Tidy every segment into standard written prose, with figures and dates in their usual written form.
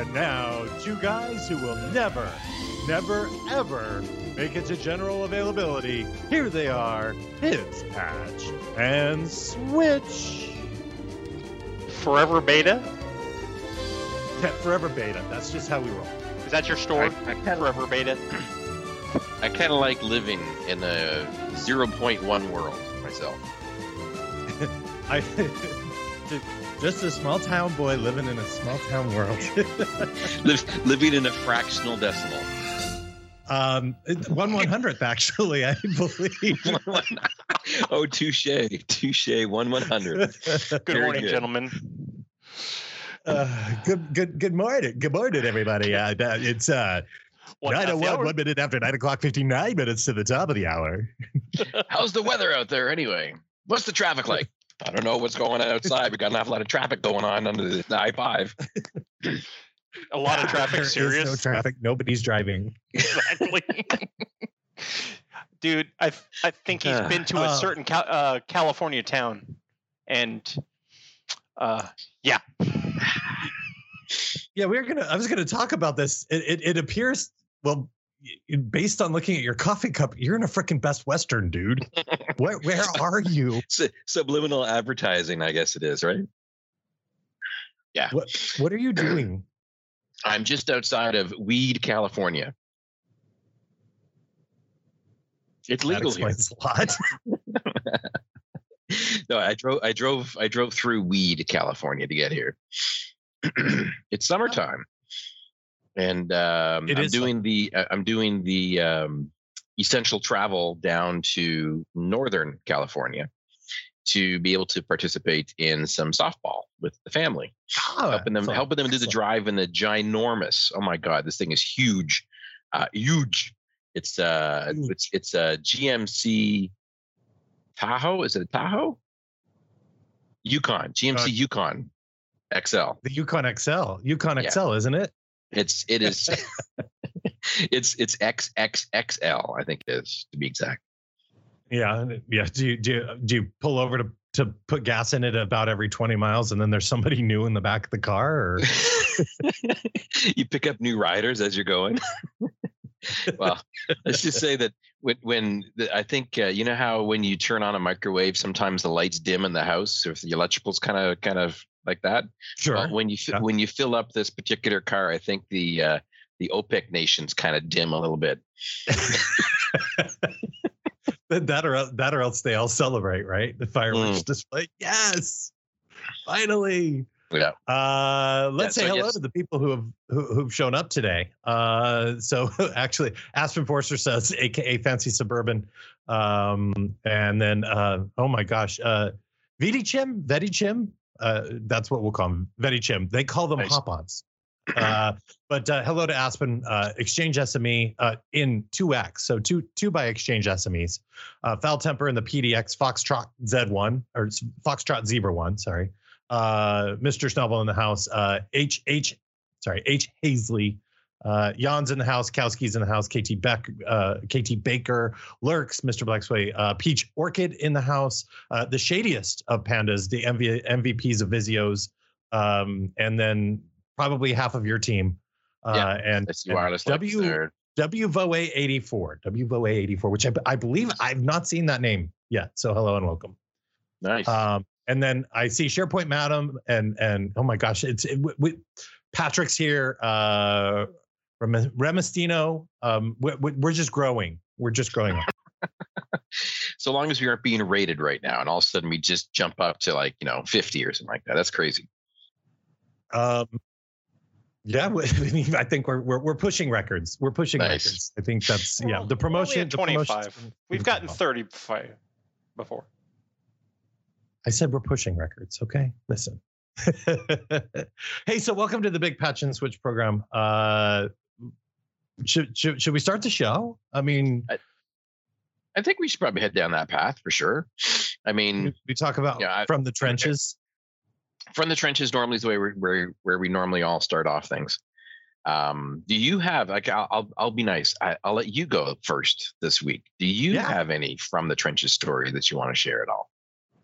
And now, two guys who will never, never, ever make it to general availability. Here they are. It's Patch and Switch. Forever beta? Yeah, forever beta. That's just how we roll. Is that your store? Forever beta? I kind of like living in a 0.1 world myself. Just a small town boy living in a small town world. Living in a fractional decimal. 1/100th, actually, I believe. Oh, touche, 1/100th. Good Very morning, good. Gentlemen. Good morning, everybody. It's 1 minute after 9 o'clock, 59 minutes to the top of the hour. How's the weather out there, anyway? What's the traffic like? I don't know what's going on outside. We got an awful lot of traffic going on under the I-5. A lot of traffic, there serious? Is no traffic. Nobody's driving. Exactly. Dude, I think he's been to a certain California town. And, yeah. Yeah, I was going to talk about this. It appears, well, based on looking at your coffee cup, you're in a freaking Best Western, dude. Where are you? Subliminal advertising, I guess it is, right? Yeah. What are you doing? I'm just outside of Weed, California. It's legal here. That explains a lot. No, I drove through Weed, California to get here. It's summertime. And I'm doing the essential travel down to Northern California to be able to participate in some softball with the family, helping them do the drive in the ginormous. Oh my God, this thing is huge, huge. It's a GMC Tahoe. Is it a Tahoe? Yukon, GMC Yukon XL. The Yukon XL, XL, isn't it? It is. it's XXXL, I think it is, to be exact. Yeah. Do you pull over to put gas in it about every 20 miles, and then there's somebody new in the back of the car, or you pick up new riders as you're going? Well, let's just say that when I think you know how when you turn on a microwave, sometimes the lights dim in the house, or if the electrical's kind of like that. Sure. When you fill up this particular car, I think the OPEC nations kind of dim a little bit. that or else they all celebrate, right? The fireworks display. Yes, finally. Yeah. Let's say hello to the people who've shown up today. So actually, Aspen Forster says, aka Fancy Suburban, and then oh my gosh, Vedi Chim. That's what we'll call them, Vedi Chim. They call them hop-ons. But hello to Aspen, Exchange SME in 2X, so two by Exchange SMEs. Foul Temper in the PDX, Foxtrot Z1, or Foxtrot Zebra 1, sorry. Mr. Schnabel in the house, H. Hazley, Jan's in the house, Kowski's in the house, KT Beck, KT Baker, Lurks, Mr. Blacksway, Peach Orchid in the house, the shadiest of pandas, the MVPs of Vizios, and then probably half of your team. WVOA 84, which I believe I've not seen that name yet. So hello and welcome. Nice. And then I see SharePoint Madam and oh my gosh, Patrick's here. Remestino, we're just growing. We're just growing up. So long as we aren't being rated right now, and all of a sudden we just jump up to 50 or something like that. That's crazy. Yeah, I think we're pushing records. We're pushing records. I think that's the promotion. 25. We've gotten 35 before. I said we're pushing records. Okay, listen. Hey, so welcome to the Big Patch and Switch program. Should we start the show? I mean, I think we should probably head down that path for sure. I mean, we talk about from the trenches. From the trenches normally is the way where we normally all start off things. Do you have I'll be nice. I'll let you go first this week. Do you have any from the trenches story that you want to share at all?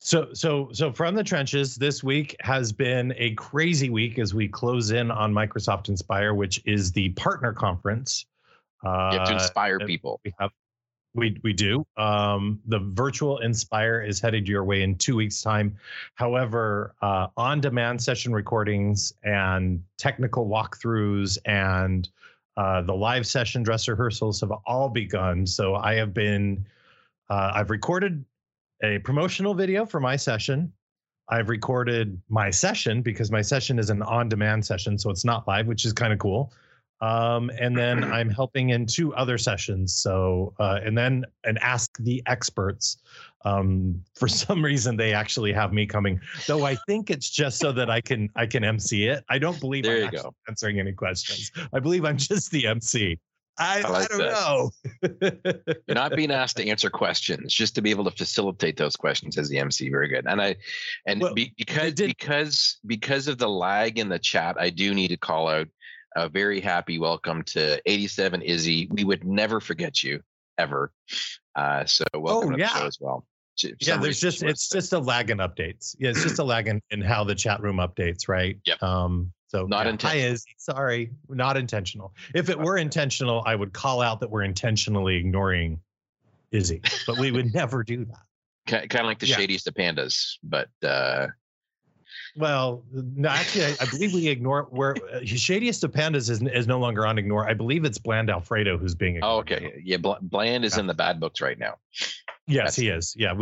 So from the trenches, this week has been a crazy week as we close in on Microsoft Inspire, which is the partner conference. You have to inspire people. We do. The virtual Inspire is headed your way in 2 weeks' time. However, on-demand session recordings and technical walkthroughs and the live session dress rehearsals have all begun. So I have been, I've recorded a promotional video for my session. I've recorded my session because my session is an on-demand session, so it's not live, which is kind of cool. And then I'm helping in 2 other sessions. So, and then an Ask the Experts. For some reason, they actually have me coming, though I think it's just so that I can MC it. I don't believe I'm actually answering any questions. I believe I'm just the MC. I don't know. You're not being asked to answer questions, just to be able to facilitate those questions as the MC. Very good. And because of the lag in the chat, I do need to call out a very happy welcome to 87 Izzy. We would never forget you ever. So welcome to the show as well. It's just a lag in updates. Yeah, it's just a lag in how the chat room updates, right? Yep. So not intentional. Sorry, not intentional. If it were intentional, I would call out that we're intentionally ignoring Izzy, but we would never do that. Kind of like the Shadies to Pandas, but well, no, actually, I believe we ignore where Shadiest to Pandas is no longer on ignore. I believe it's Bland Alfredo who's being ignored. Oh, okay. Yeah, Bland is in the bad books right now. Yes, he is. Yeah,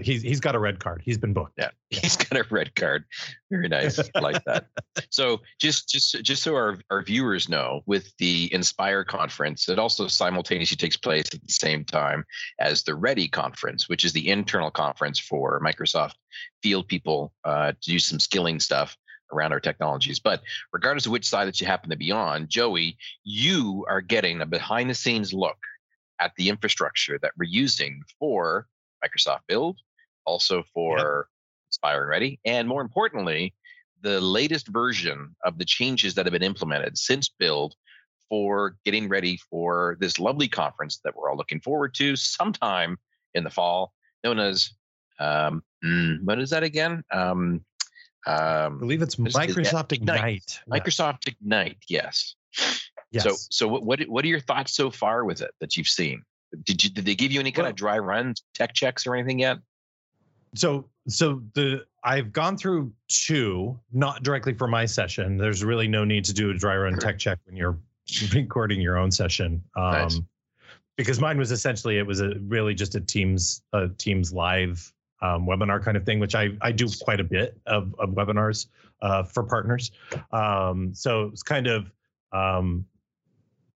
he's got a red card. He's been booked. Yeah, he's got a red card. Very nice, I like that. So just so our viewers know, with the Inspire conference, it also simultaneously takes place at the same time as the Ready conference, which is the internal conference for Microsoft Field people to do some skilling stuff around our technologies. But regardless of which side that you happen to be on, Joey, you are getting a behind-the-scenes look at the infrastructure that we're using for Microsoft Build, also for Inspire and Ready, and more importantly, the latest version of the changes that have been implemented since Build for getting ready for this lovely conference that we're all looking forward to sometime in the fall, known as, what is that again? I believe it's Microsoft Ignite. Microsoft Ignite, yes. Yes. So what are your thoughts so far with it that you've seen? Did they give you any kind of dry runs, tech checks, or anything yet? So I've gone through 2, not directly for my session. There's really no need to do a dry run tech check when you're recording your own session, nice. Because mine was essentially it was really just a Teams live webinar kind of thing, which I do quite a bit of webinars for partners. So it's kind of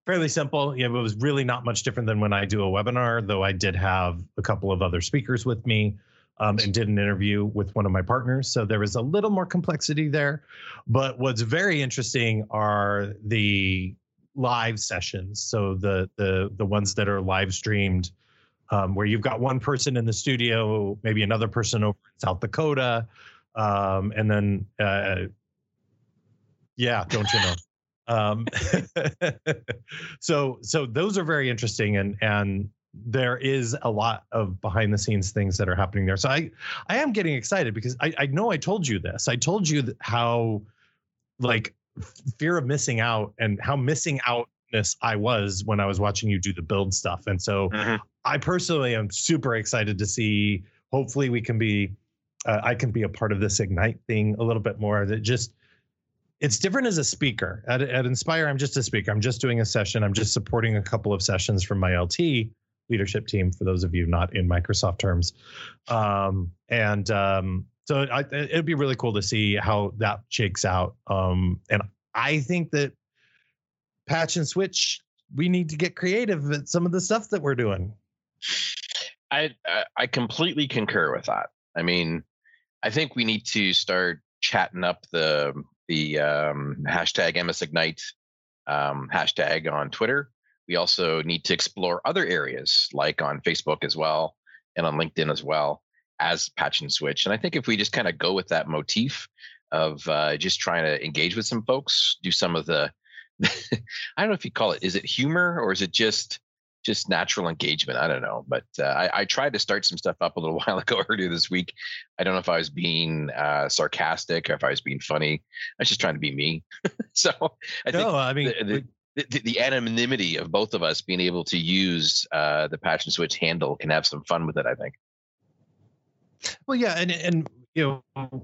fairly simple. Yeah, it was really not much different than when I do a webinar, though I did have a couple of other speakers with me and did an interview with one of my partners. So there was a little more complexity there. But what's very interesting are the live sessions. So the ones that are live streamed where you've got one person in the studio, maybe another person over in South Dakota. And then, don't you know? So those are very interesting, and there is a lot of behind the scenes things that are happening there. So I am getting excited because I know I told you this. I told you how like fear of missing out and how missing outness I was when I was watching you do the build stuff. And so I personally am super excited to see. Hopefully we can be, I can be a part of this Ignite thing a little bit more. That just. It's different as a speaker. At Inspire, I'm just a speaker. I'm just doing a session. I'm just supporting a couple of sessions from my LT leadership team, for those of you not in Microsoft terms. So it'd be really cool to see how that shakes out. And I think that Patch and Switch, we need to get creative at some of the stuff that we're doing. I completely concur with that. I mean, I think we need to start chatting up the hashtag MSIgnite hashtag on Twitter. We also need to explore other areas like on Facebook as well and on LinkedIn as well as Patch and Switch. And I think if we just kind of go with that motif of just trying to engage with some folks, do some of the, I don't know if you call it, is it humor or is it just just natural engagement. I don't know, but I tried to start some stuff up a little while ago earlier this week. I don't know if I was being sarcastic or if I was being funny. I was just trying to be me. So I think the anonymity of both of us being able to use the Patch and Switch handle can have some fun with it, I think. Well, yeah, and you know,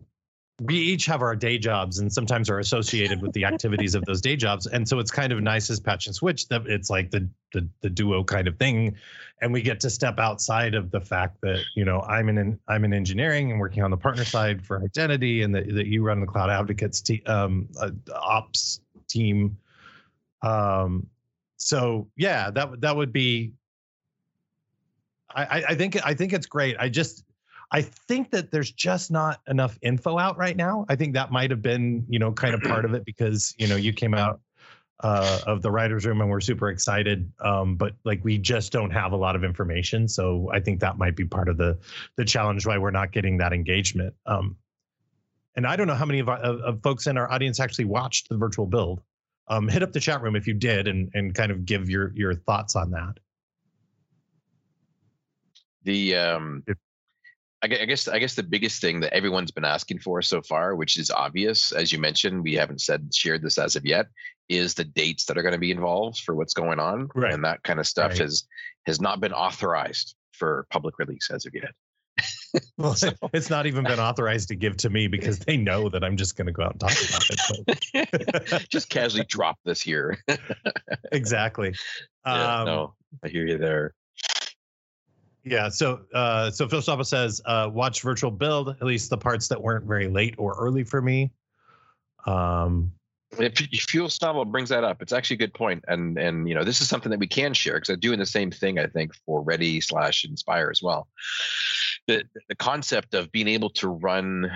we each have our day jobs and sometimes are associated with the activities of those day jobs. And so it's kind of nice as Patch and Switch that it's like the duo kind of thing. And we get to step outside of the fact that, you know, I'm in engineering and working on the partner side for identity, and that you run the cloud advocates ops team. So yeah, that would be, I think it's great. I think that there's just not enough info out right now. I think that might've been, you know, kind of part of it, because, you know, you came out of the writer's room and we're super excited. But like, we just don't have a lot of information. So I think that might be part of the challenge why we're not getting that engagement. And I don't know how many of folks in our audience actually watched the virtual build. Hit up the chat room if you did, and kind of give your thoughts on that. I guess the biggest thing that everyone's been asking for so far, which is obvious, as you mentioned, we haven't shared this as of yet, is the dates that are going to be involved for what's going on. Right. And that kind of stuff has not been authorized for public release as of yet. Well, so, it's not even been authorized to give to me because they know that I'm just going to go out and talk about it. Just casually drop this here. Exactly. Yeah, no, I hear you there. Yeah. So, so Phil Stoppa says, watch virtual build, at least the parts that weren't very late or early for me. If Phil Stoppa brings that up, it's actually a good point. And, you know, this is something that we can share because I'm doing the same thing, I think, for Ready / Inspire as well. The concept of being able to run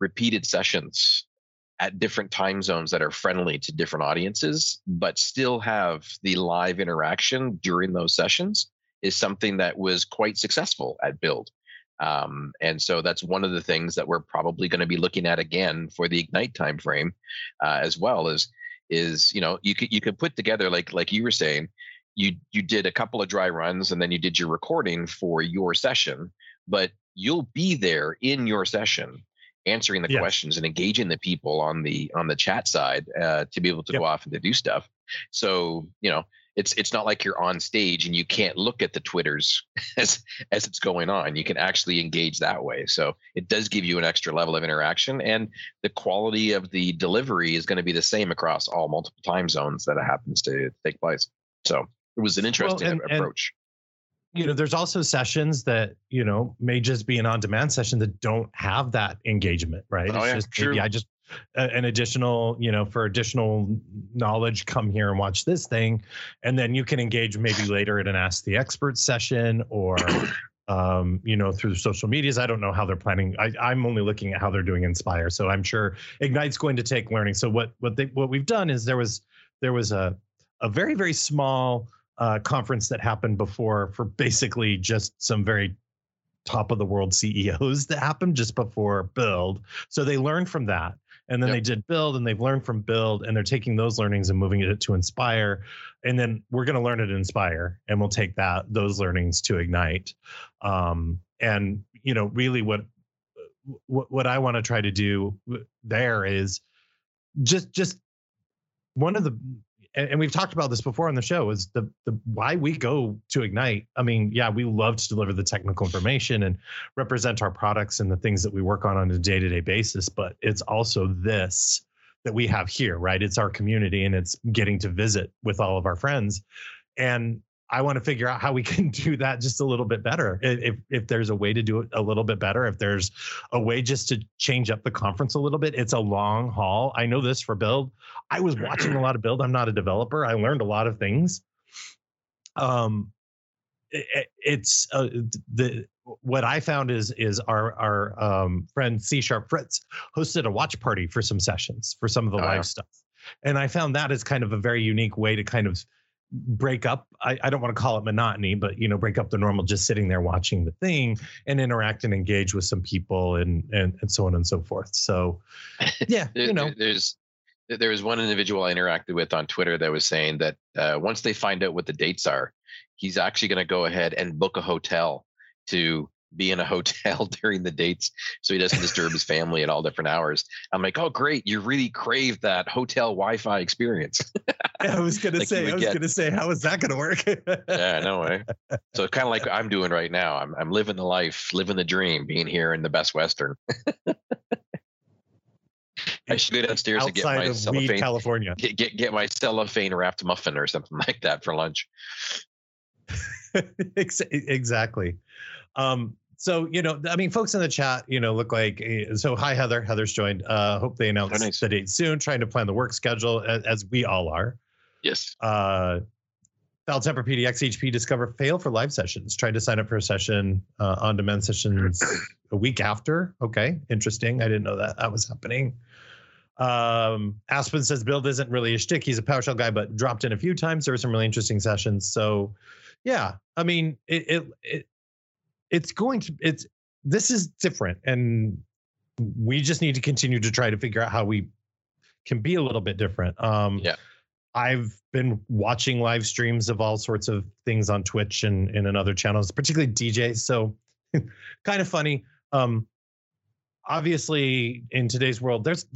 repeated sessions at different time zones that are friendly to different audiences, but still have the live interaction during those sessions is something that was quite successful at Build. And so that's one of the things that we're probably going to be looking at again for the Ignite timeframe as well, is, you know, you could put together, like you were saying, you did a couple of dry runs and then you did your recording for your session, but you'll be there in your session answering the questions and engaging the people on the chat side to be able to go off and to do stuff. So, you know, it's not like you're on stage and you can't look at the Twitters as it's going on. You can actually engage that way. So it does give you an extra level of interaction, and the quality of the delivery is going to be the same across all multiple time zones that it happens to take place. So it was an interesting approach. You know, there's also sessions that, you know, may just be an on-demand session that don't have that engagement, right? Oh, it's true. I just an additional, you know, for additional knowledge, come here and watch this thing. And then you can engage maybe later at an Ask the Expert session or, you know, through social medias. I don't know how they're planning. I'm only looking at how they're doing Inspire. So I'm sure Ignite's going to take learning. So what we've done is there was a very, very small conference that happened before for basically just some very top of the world CEOs that happened just before Build. So they learned from that. And then they did Build, and they've learned from Build, and they're taking those learnings and moving it to Inspire. And then we're going to learn it in Inspire, and we'll take those learnings to Ignite. And, you know, really what I want to try to do there is just one of the, and we've talked about this before on the show, is the why we go to Ignite. I mean, yeah, we love to deliver the technical information and represent our products and the things that we work on a day-to-day basis, but it's also this that we have here, right? It's our community, and it's getting to visit with all of our friends. And I want to figure out how we can do that just a little bit better. If there's a way to do it a little bit better, if there's a way just to change up the conference a little bit. It's a long haul. I know this for Build. I was watching a lot of Build. I'm not a developer. I learned a lot of things. What I found is our friend C Sharp Fritz hosted a watch party for some sessions for some of the live stuff. And I found that as kind of a very unique way to kind of break up, I don't want to call it monotony, but, you know, break up the normal, just sitting there watching the thing and interact and engage with some people and so on and so forth. So yeah, you know, there's There was one individual I interacted with on Twitter that was saying that once they find out what the dates are, he's actually going to go ahead and book a hotel to be in a hotel during the dates so he doesn't disturb his family at all different hours. I'm like, oh, great. You really crave that hotel Wi-Fi experience. Yeah, I was going like to say, how is that going to work? Yeah, no way. So it's kind of like I'm doing right now. I'm living the life, living the dream, being here in the Best Western. I should go downstairs and get my cellophane, Weed, California. Get my cellophane wrapped muffin or something like that for lunch. Exactly. So, you know, I mean, folks in the chat, you know, look like, so hi, Heather. Heather's joined. Hope they announce the date soon. Trying to plan the work schedule as we all are. Yes. Foul Temper PDX HP Discover fail for live sessions. Tried to sign up for a session, on-demand sessions a week after. Okay, interesting. I didn't know that was happening. Aspen says Build isn't really a shtick. He's a PowerShell guy, but dropped in a few times. There were some really interesting sessions. So, yeah, I mean, this is different, and we just need to continue to try to figure out how we can be a little bit different. Yeah. I've been watching live streams of all sorts of things on Twitch and in other channels, particularly DJs. So kind of funny. Obviously in today's world, there's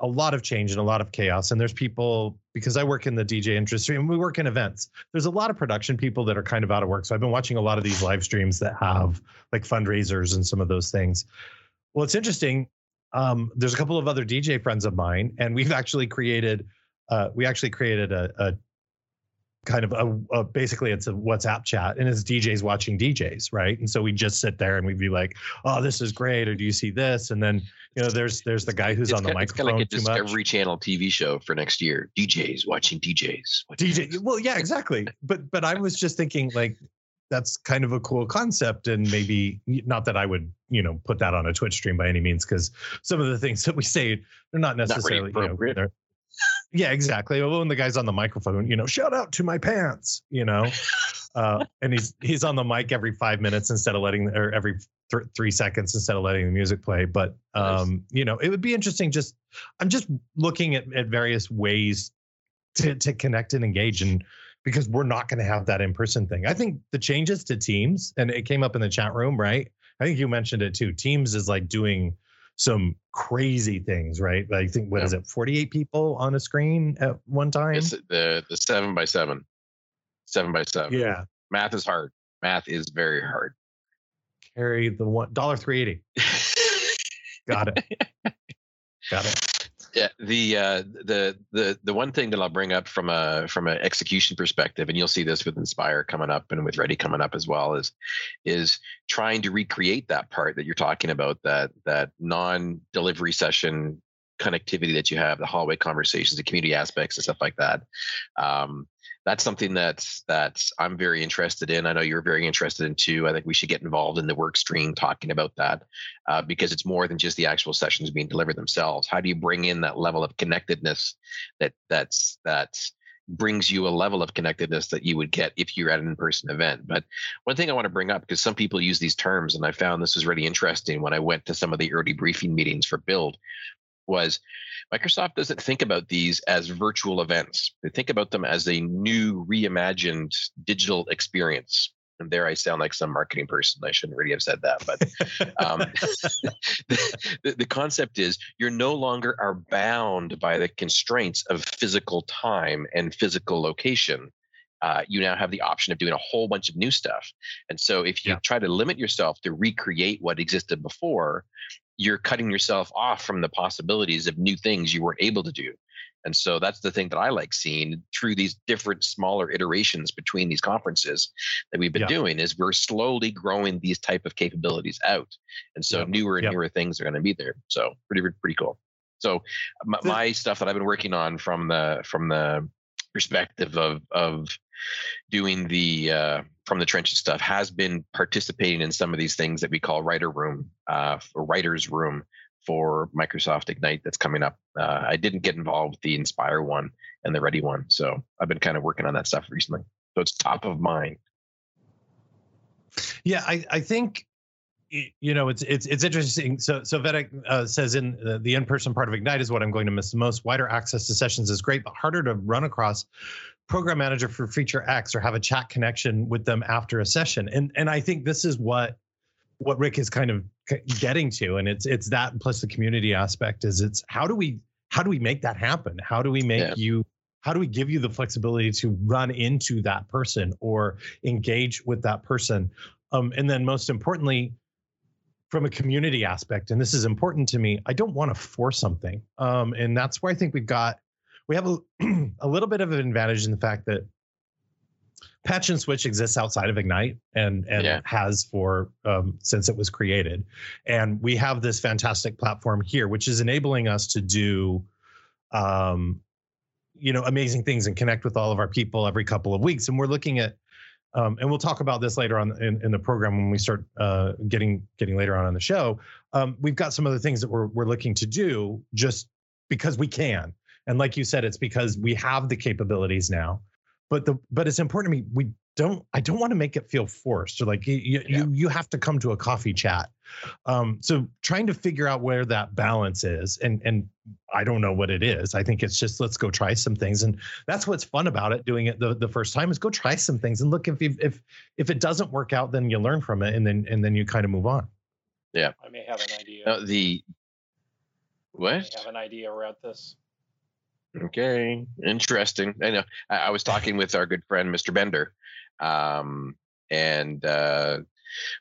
a lot of change and a lot of chaos, and there's people, because I work in the DJ industry and we work in events, there's a lot of production people that are kind of out of work. So I've been watching a lot of these live streams that have like fundraisers and some of those things. Well, it's interesting. There's a couple of other DJ friends of mine, and we've actually created a kind of a basically it's a WhatsApp chat, and it's DJs watching DJs, right? And so we just sit there and we'd be like, "Oh, this is great," or "Do you see this?" And then, you know, there's the guy who's on the microphone. It's kind of like a Discovery Channel TV show for next year. DJs watching DJs. Well, yeah, exactly. But I was just thinking, like, that's kind of a cool concept, and maybe not that I would, you know, put that on a Twitch stream by any means, because some of the things that we say, they're not necessarily appropriate. You know, yeah, exactly. Well, when the guy's on the microphone, you know, shout out to my pants, you know, and he's on the mic every 5 minutes instead of letting, or every 3 seconds instead of letting the music play. But, you know, it would be interesting. I'm just looking at various ways to connect and engage, and because we're not going to have that in-person thing. I think the changes to Teams, and it came up in the chat room, right? I think you mentioned it too. Teams is like doing some crazy things, right? I think, what is it, 48 people on a screen at one time? It's the 7x7. 7x7. Yeah. Math is hard. Math is very hard. Carry the $1.380. Got it. Yeah. The one thing that I'll bring up from an execution perspective, and you'll see this with Inspire coming up and with Ready coming up as well, is trying to recreate that part that you're talking about, that non-delivery session connectivity that you have, the hallway conversations, the community aspects and stuff like that. That's something that I'm very interested in. I know you're very interested in too. I think we should get involved in the work stream talking about that, because it's more than just the actual sessions being delivered themselves. How do you bring in that level of connectedness that brings you a level of connectedness that you would get if you're at an in-person event? But one thing I want to bring up, because some people use these terms, and I found this was really interesting when I went to some of the early briefing meetings for Build, was Microsoft doesn't think about these as virtual events. They think about them as a new reimagined digital experience. And there I sound like some marketing person. I shouldn't really have said that. But the concept is you're no longer are bound by the constraints of physical time and physical location. You now have the option of doing a whole bunch of new stuff. And so if you try to limit yourself to recreate what existed before, you're cutting yourself off from the possibilities of new things you weren't able to do. And so that's the thing that I like seeing through these different smaller iterations between these conferences that we've been doing, is we're slowly growing these type of capabilities out. And so newer and newer things are going to be there. So pretty cool. So my stuff that I've been working on from the perspective of doing the from the trenches stuff has been participating in some of these things that we call writer's room for Microsoft Ignite that's coming up. I didn't get involved with the Inspire one and the Ready one, so I've been kind of working on that stuff recently. So it's top of mind. Yeah, I think you know, it's interesting. So Vedic says in the in-person part of Ignite is what I'm going to miss the most. Wider access to sessions is great, but harder to run across program manager for feature X or have a chat connection with them after a session. And I think this is what Rick is kind of getting to. And it's that plus the community aspect is it's how do we make that happen? How do we make you, how do we give you the flexibility to run into that person or engage with that person? And then most importantly, from a community aspect, and this is important to me, I don't want to force something. And that's where I think we have a little bit of an advantage in the fact that Patch and Switch exists outside of Ignite and has for since it was created. And we have this fantastic platform here, which is enabling us to do amazing things and connect with all of our people every couple of weeks. And we're looking at and we'll talk about this later on in the program when we start getting later on the show. We've got some other things that we're looking to do just because we can. And like you said, it's because we have the capabilities now. But it's important to me. I don't want to make it feel forced or like you have to come to a coffee chat. So trying to figure out where that balance is, and I don't know what it is. I think it's just let's go try some things, and that's what's fun about it. Doing it the first time is go try some things and look if it doesn't work out, then you learn from it, and then you kind of move on. Yeah, I may have an idea. What? I may have an idea around this. Okay, interesting. I know. I was talking with our good friend Mr. Bender, and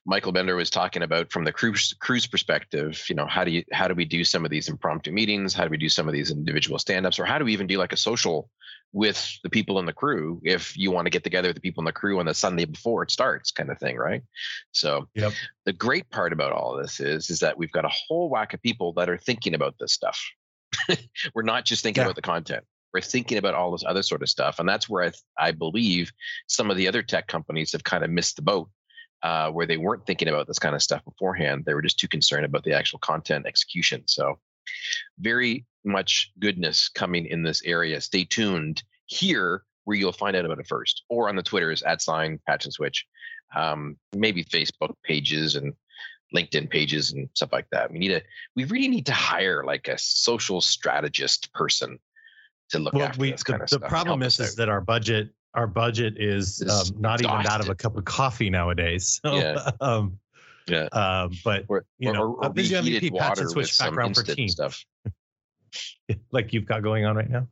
Michael Bender was talking about from the cruise perspective. You know, how do we do some of these impromptu meetings? How do we do some of these individual stand-ups? Or how do we even do like a social with the people in the crew if you want to get together with the people in the crew on the Sunday before it starts, kind of thing, right? So The great part about all of this is that we've got a whole whack of people that are thinking about this stuff. We're not just thinking about the content. We're thinking about all this other sort of stuff. And that's where I believe some of the other tech companies have kind of missed the boat, where they weren't thinking about this kind of stuff beforehand. They were just too concerned about the actual content execution. So very much goodness coming in this area. Stay tuned here where you'll find out about it first, or on the Twitters @PatchAndSwitch, maybe Facebook pages and LinkedIn pages and stuff like that. We really need to hire like a social strategist person to look after this kind of stuff. The problem is that our budget is not even that of a cup of coffee nowadays. So, but you know, a busy MVP Patch and Switch background for team stuff like you've got going on right now.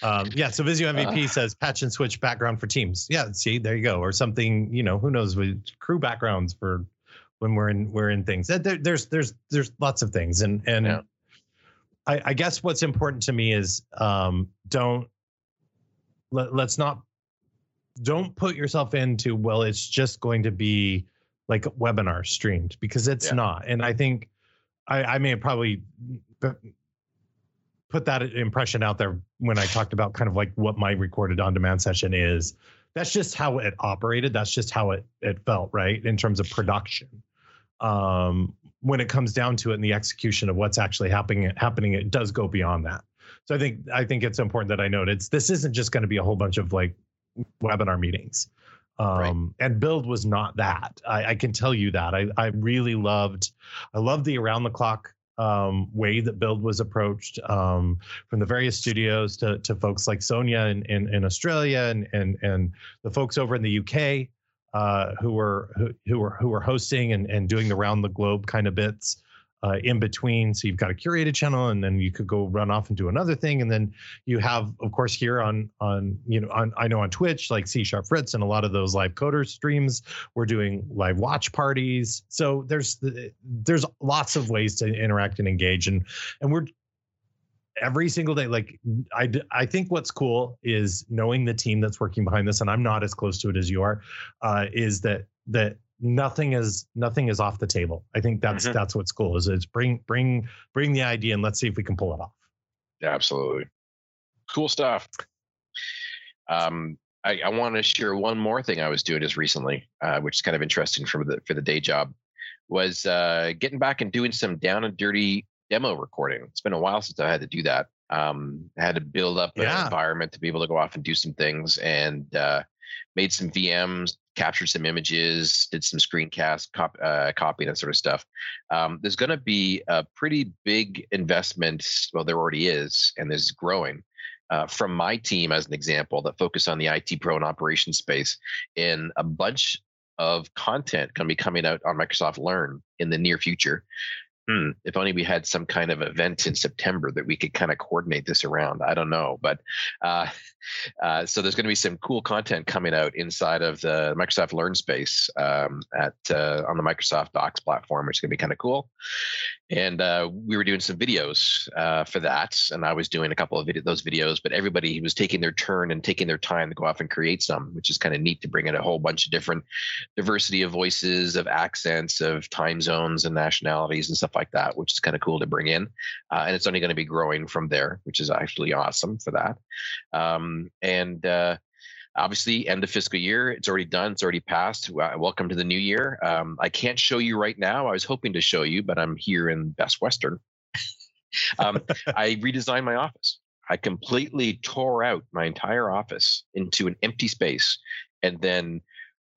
So Vizio MVP says Patch and Switch background for teams. Yeah, see, there you go, or something. You know, who knows? With crew backgrounds for when we're in things. There's lots of things, and I guess what's important to me is let's not put yourself into it's just going to be like a webinar streamed, because it's not. And I think I may have probably put that impression out there when I talked about kind of like what my recorded on-demand session is. That's just how it operated. That's just how it felt, right? In terms of production. When it comes down to it and the execution of what's actually happening, it does go beyond that. So I think it's important that I note this isn't just going to be a whole bunch of like webinar meetings. And Build was not that. I can tell you that. I really loved the around the clock way that Build was approached, from the various studios to folks like Sonia in Australia and the folks over in the UK who were hosting and doing the round the globe kind of bits in between. So you've got a curated channel, and then you could go run off and do another thing, and then you have, of course, here on Twitch, like C Sharp Fritz and a lot of those live coder streams. We're doing live watch parties, so there's lots of ways to interact and engage, and we're every single day. Like I think what's cool is knowing the team that's working behind this, and I'm not as close to it as you are. Is that. Nothing is off the table. I think that's what's cool. Is it's bring the idea and let's see if we can pull it off. Absolutely, cool stuff. I want to share one more thing I was doing just recently, which is kind of interesting for the day job, was getting back and doing some down and dirty demo recording. It's been a while since I had to do that. I had to build up an environment to be able to go off and do some things, and made some VMs, captured some images, did some screencast, copy, that sort of stuff. There's going to be a pretty big investment. Well, there already is, and this is growing. From my team, as an example, that focus on the IT pro and operations space, in a bunch of content going to be coming out on Microsoft Learn in the near future. If only we had some kind of event in September that we could kind of coordinate this around. I don't know, but so there's going to be some cool content coming out inside of the Microsoft Learn space on the Microsoft Docs platform, which is going to be kind of cool. And we were doing some videos for that, and I was doing a couple of those videos, but everybody was taking their turn and taking their time to go off and create some, which is kind of neat to bring in a whole bunch of different diversity of voices, of accents, of time zones and nationalities and stuff like that, which is kind of cool to bring in. And it's only going to be growing from there, which is actually awesome for that. Obviously, end of fiscal year. It's already done. It's already passed. Welcome to the new year. I can't show you right now. I was hoping to show you, but I'm here in Best Western. I redesigned my office. I completely tore out my entire office into an empty space and then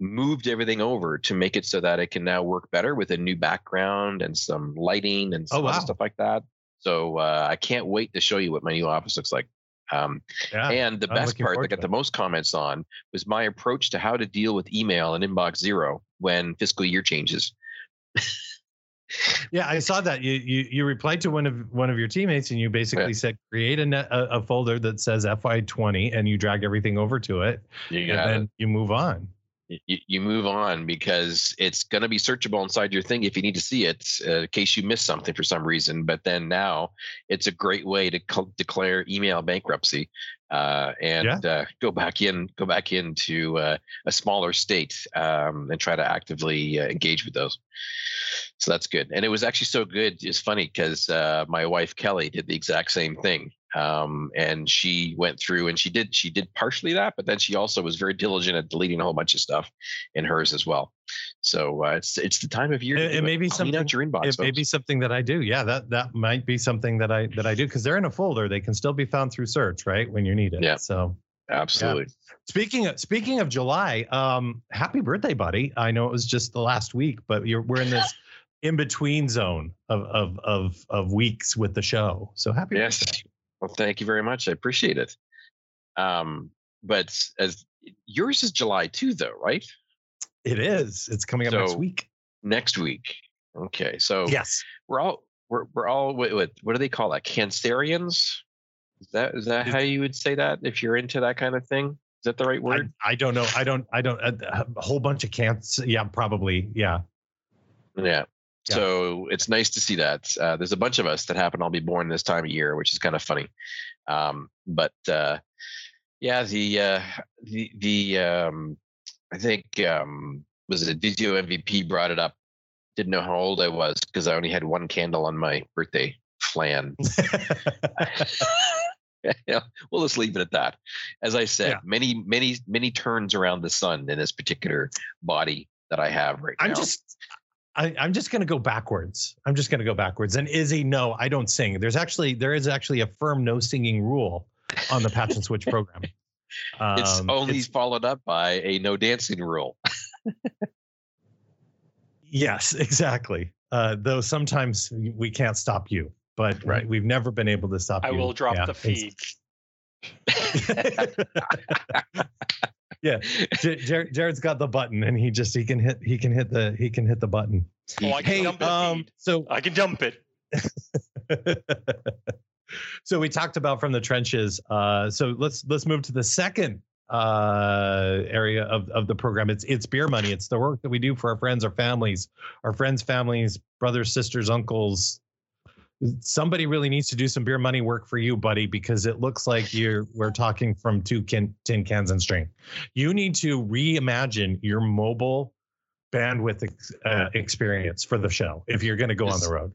moved everything over to make it so that I can now work better with a new background and some lighting and some stuff like that. So I can't wait to show you what my new office looks like. And the best part that got the most comments on was my approach to how to deal with email and inbox zero when fiscal year changes. Yeah, I saw that you replied to one of your teammates, and you basically said create a folder that says FY20, and you drag everything over to it, and then you move on. You move on because it's going to be searchable inside your thing if you need to see it, in case you miss something for some reason. But then now it's a great way to declare email bankruptcy and go back into a smaller state and try to actively engage with those. So that's good. And it was actually so good. It's funny because my wife, Kelly, did the exact same thing. And she went through and she did partially that, but then she also was very diligent at deleting a whole bunch of stuff in hers as well. So it's the time of year. It may be something out your inbox. It may be something that I do. Yeah, that might be something that I do, because they're in a folder. They can still be found through search, right, when you need it. Yeah. So absolutely. Yeah. Speaking of July, happy birthday, buddy. I know it was just the last week, but we're in this in between zone of weeks with the show. So happy birthday. Well, thank you very much. I appreciate it. But as yours is July 2, though, right? It is. It's coming up next week. Next week. Okay. So yes, we're all what do they call that? Cancerians? Is that how you would say that if you're into that kind of thing? Is that the right word? I don't know. I don't. A whole bunch of cancer. Yeah, probably. Yeah. Yeah. Yeah. So it's nice to see that there's a bunch of us that happen all be born this time of year, which is kind of funny. I think was it Vizio MVP brought it up. Didn't know how old I was because I only had one candle on my birthday flan. Yeah, we'll just leave it at that. As I said, many turns around the sun in this particular body that I have right now. I'm just going to go backwards. And Izzy, no, I don't sing. There is actually a firm no singing rule on the Patch and Switch program. It's only followed up by a no dancing rule. Yes, exactly. Though sometimes we can't stop you, but we've never been able to stop you. I will drop the fee. Yeah, Jared's got the button, and he can hit the button. Oh, I can dump it. So I can dump it. So we talked about from the trenches. So let's move to the second area of the program. It's beer money. It's the work that we do for our friends, our families, brothers, sisters, uncles. Somebody really needs to do some beer money work for you, buddy, because it looks like we're talking from two tin cans and string. You need to reimagine your mobile bandwidth experience for the show if you're going to go on the road.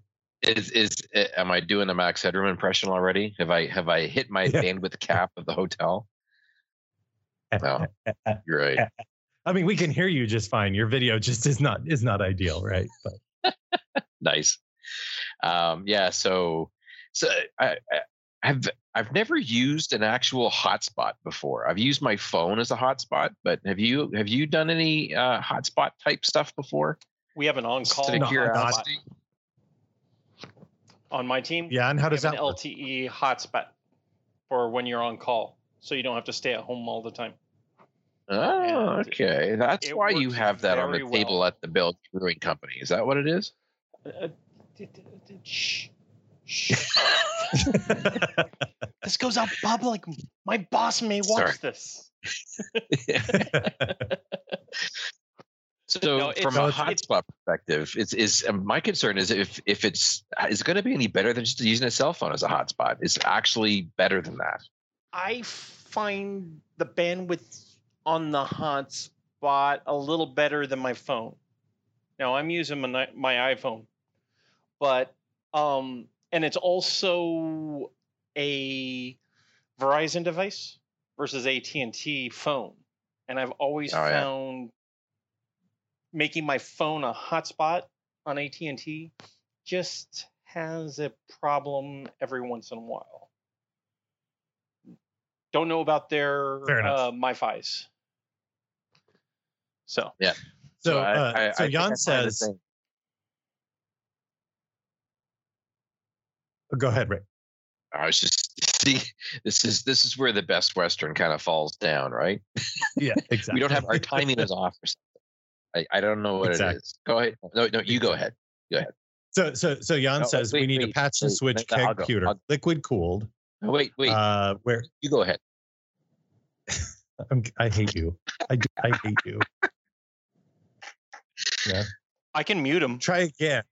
Am I doing a Max Headroom impression already? Have I hit my bandwidth cap of the hotel? No, you're right. I mean, we can hear you just fine. Your video just is not ideal, right? But. Nice. So I've never used an actual hotspot before. I've used my phone as a hotspot, but have you done any hotspot type stuff before? We have an on-call hotspot on my team. Yeah, and how does that work? LTE hotspot for when you're on call, so you don't have to stay at home all the time. Oh, and okay. That's why you have that on the table at the Build Brewing Company. Is that what it is? This goes out public. My boss may watch this. So no, from a hotspot perspective, my concern is if it's going to be any better than just using a cell phone as a hotspot. It's actually better than that. I find the bandwidth on the hotspot a little better than my phone. Now I'm using my iPhone, but and it's also a Verizon device versus AT&T phone. And I've always found making my phone a hotspot on AT&T just has a problem every once in a while. Don't know about their MiFis. So yeah. So Jan says. Go ahead, Rick. I was just this is where the Best Western kind of falls down, right? Yeah, exactly. We don't have our timing is off or something. I don't know what it is. Go ahead. No, you go ahead. Go ahead. So Jan says we need a patch and switch keg pewter, liquid cooled. No, wait. Where you go ahead? I hate you. I hate you. Yeah. I can mute him. Try again.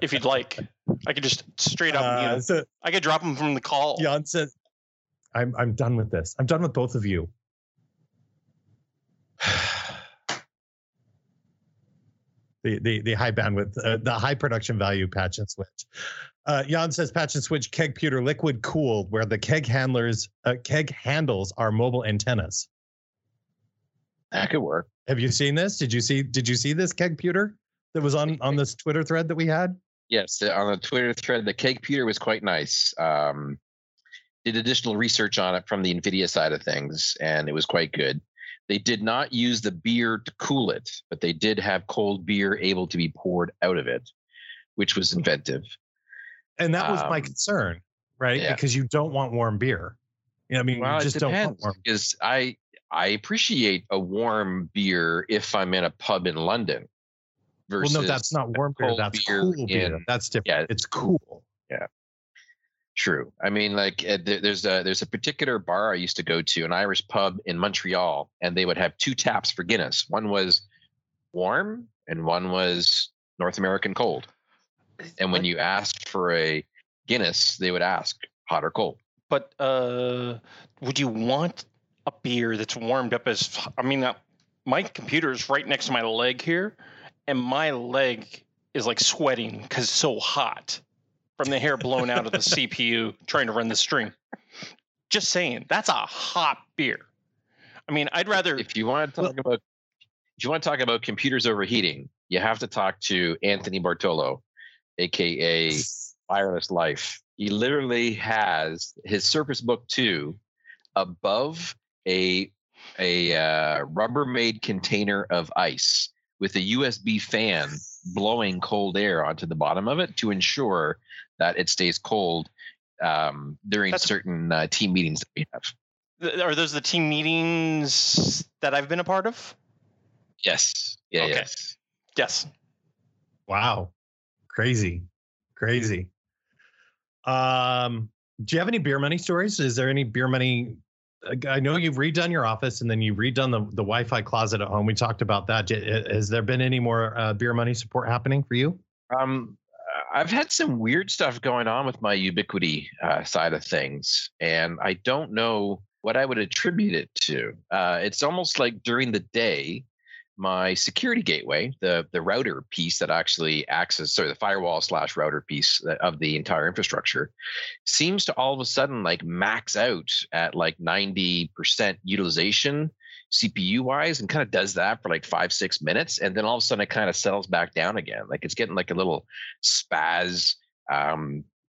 If you'd like, I could just straight up mute him. I could drop him from the call. Jan says, "I'm done with this. I'm done with both of you." The high bandwidth, the high production value patch and switch. Jan says patch and switch keg pewter liquid cooled, where the keg handles are mobile antennas. That could work. Have you seen this? Did you see this keg pewter that was on this Twitter thread that we had? Yes, on the Twitter thread, the keg pewter was quite nice. Did additional research on it from the NVIDIA side of things, and it was quite good. They did not use the beer to cool it, but they did have cold beer able to be poured out of it, which was inventive. And that was my concern, right? Yeah. Because you don't want warm beer. You know, I mean, well, you just don't want warm beer. Because I appreciate a warm beer if I'm in a pub in London. Versus well, no, that's not warm beer. That's cool beer. That's different. Yeah, it's cool. Yeah. True. I mean, like there's a particular bar I used to go to, an Irish pub in Montreal, and they would have two taps for Guinness. One was warm and one was North American cold. And when you asked for a Guinness, they would ask hot or cold. But would you want a beer that's warmed up as – I mean, my computer is right next to my leg here, and my leg is like sweating because it's so hot. From the hair blown out of the CPU trying to run the stream. Just saying, that's a hot beer. I mean, I'd rather. If you want to talk about computers overheating, you have to talk to Anthony Bartolo, aka Wireless Life. He literally has his Surface Book 2 above a Rubbermaid container of ice with a USB fan blowing cold air onto the bottom of it to ensure that it stays cold during certain team meetings that we have. Are those the team meetings that I've been a part of? Yes. Yeah. Okay. Yes. Wow. Crazy. Do you have any beer money stories? Is there any beer money? I know you've redone your office and then you've redone the Wi-Fi closet at home. We talked about that. Has there been any more beer money support happening for you? I've had some weird stuff going on with my Ubiquity side of things, and I don't know what I would attribute it to. It's almost like during the day, my security gateway, the router piece that actually access, sorry, the firewall / router piece of the entire infrastructure, seems to all of a sudden like max out at like 90% utilization CPU wise, and kind of does that for like 5-6 minutes, and then all of a sudden it kind of settles back down again. Like it's getting like a little spaz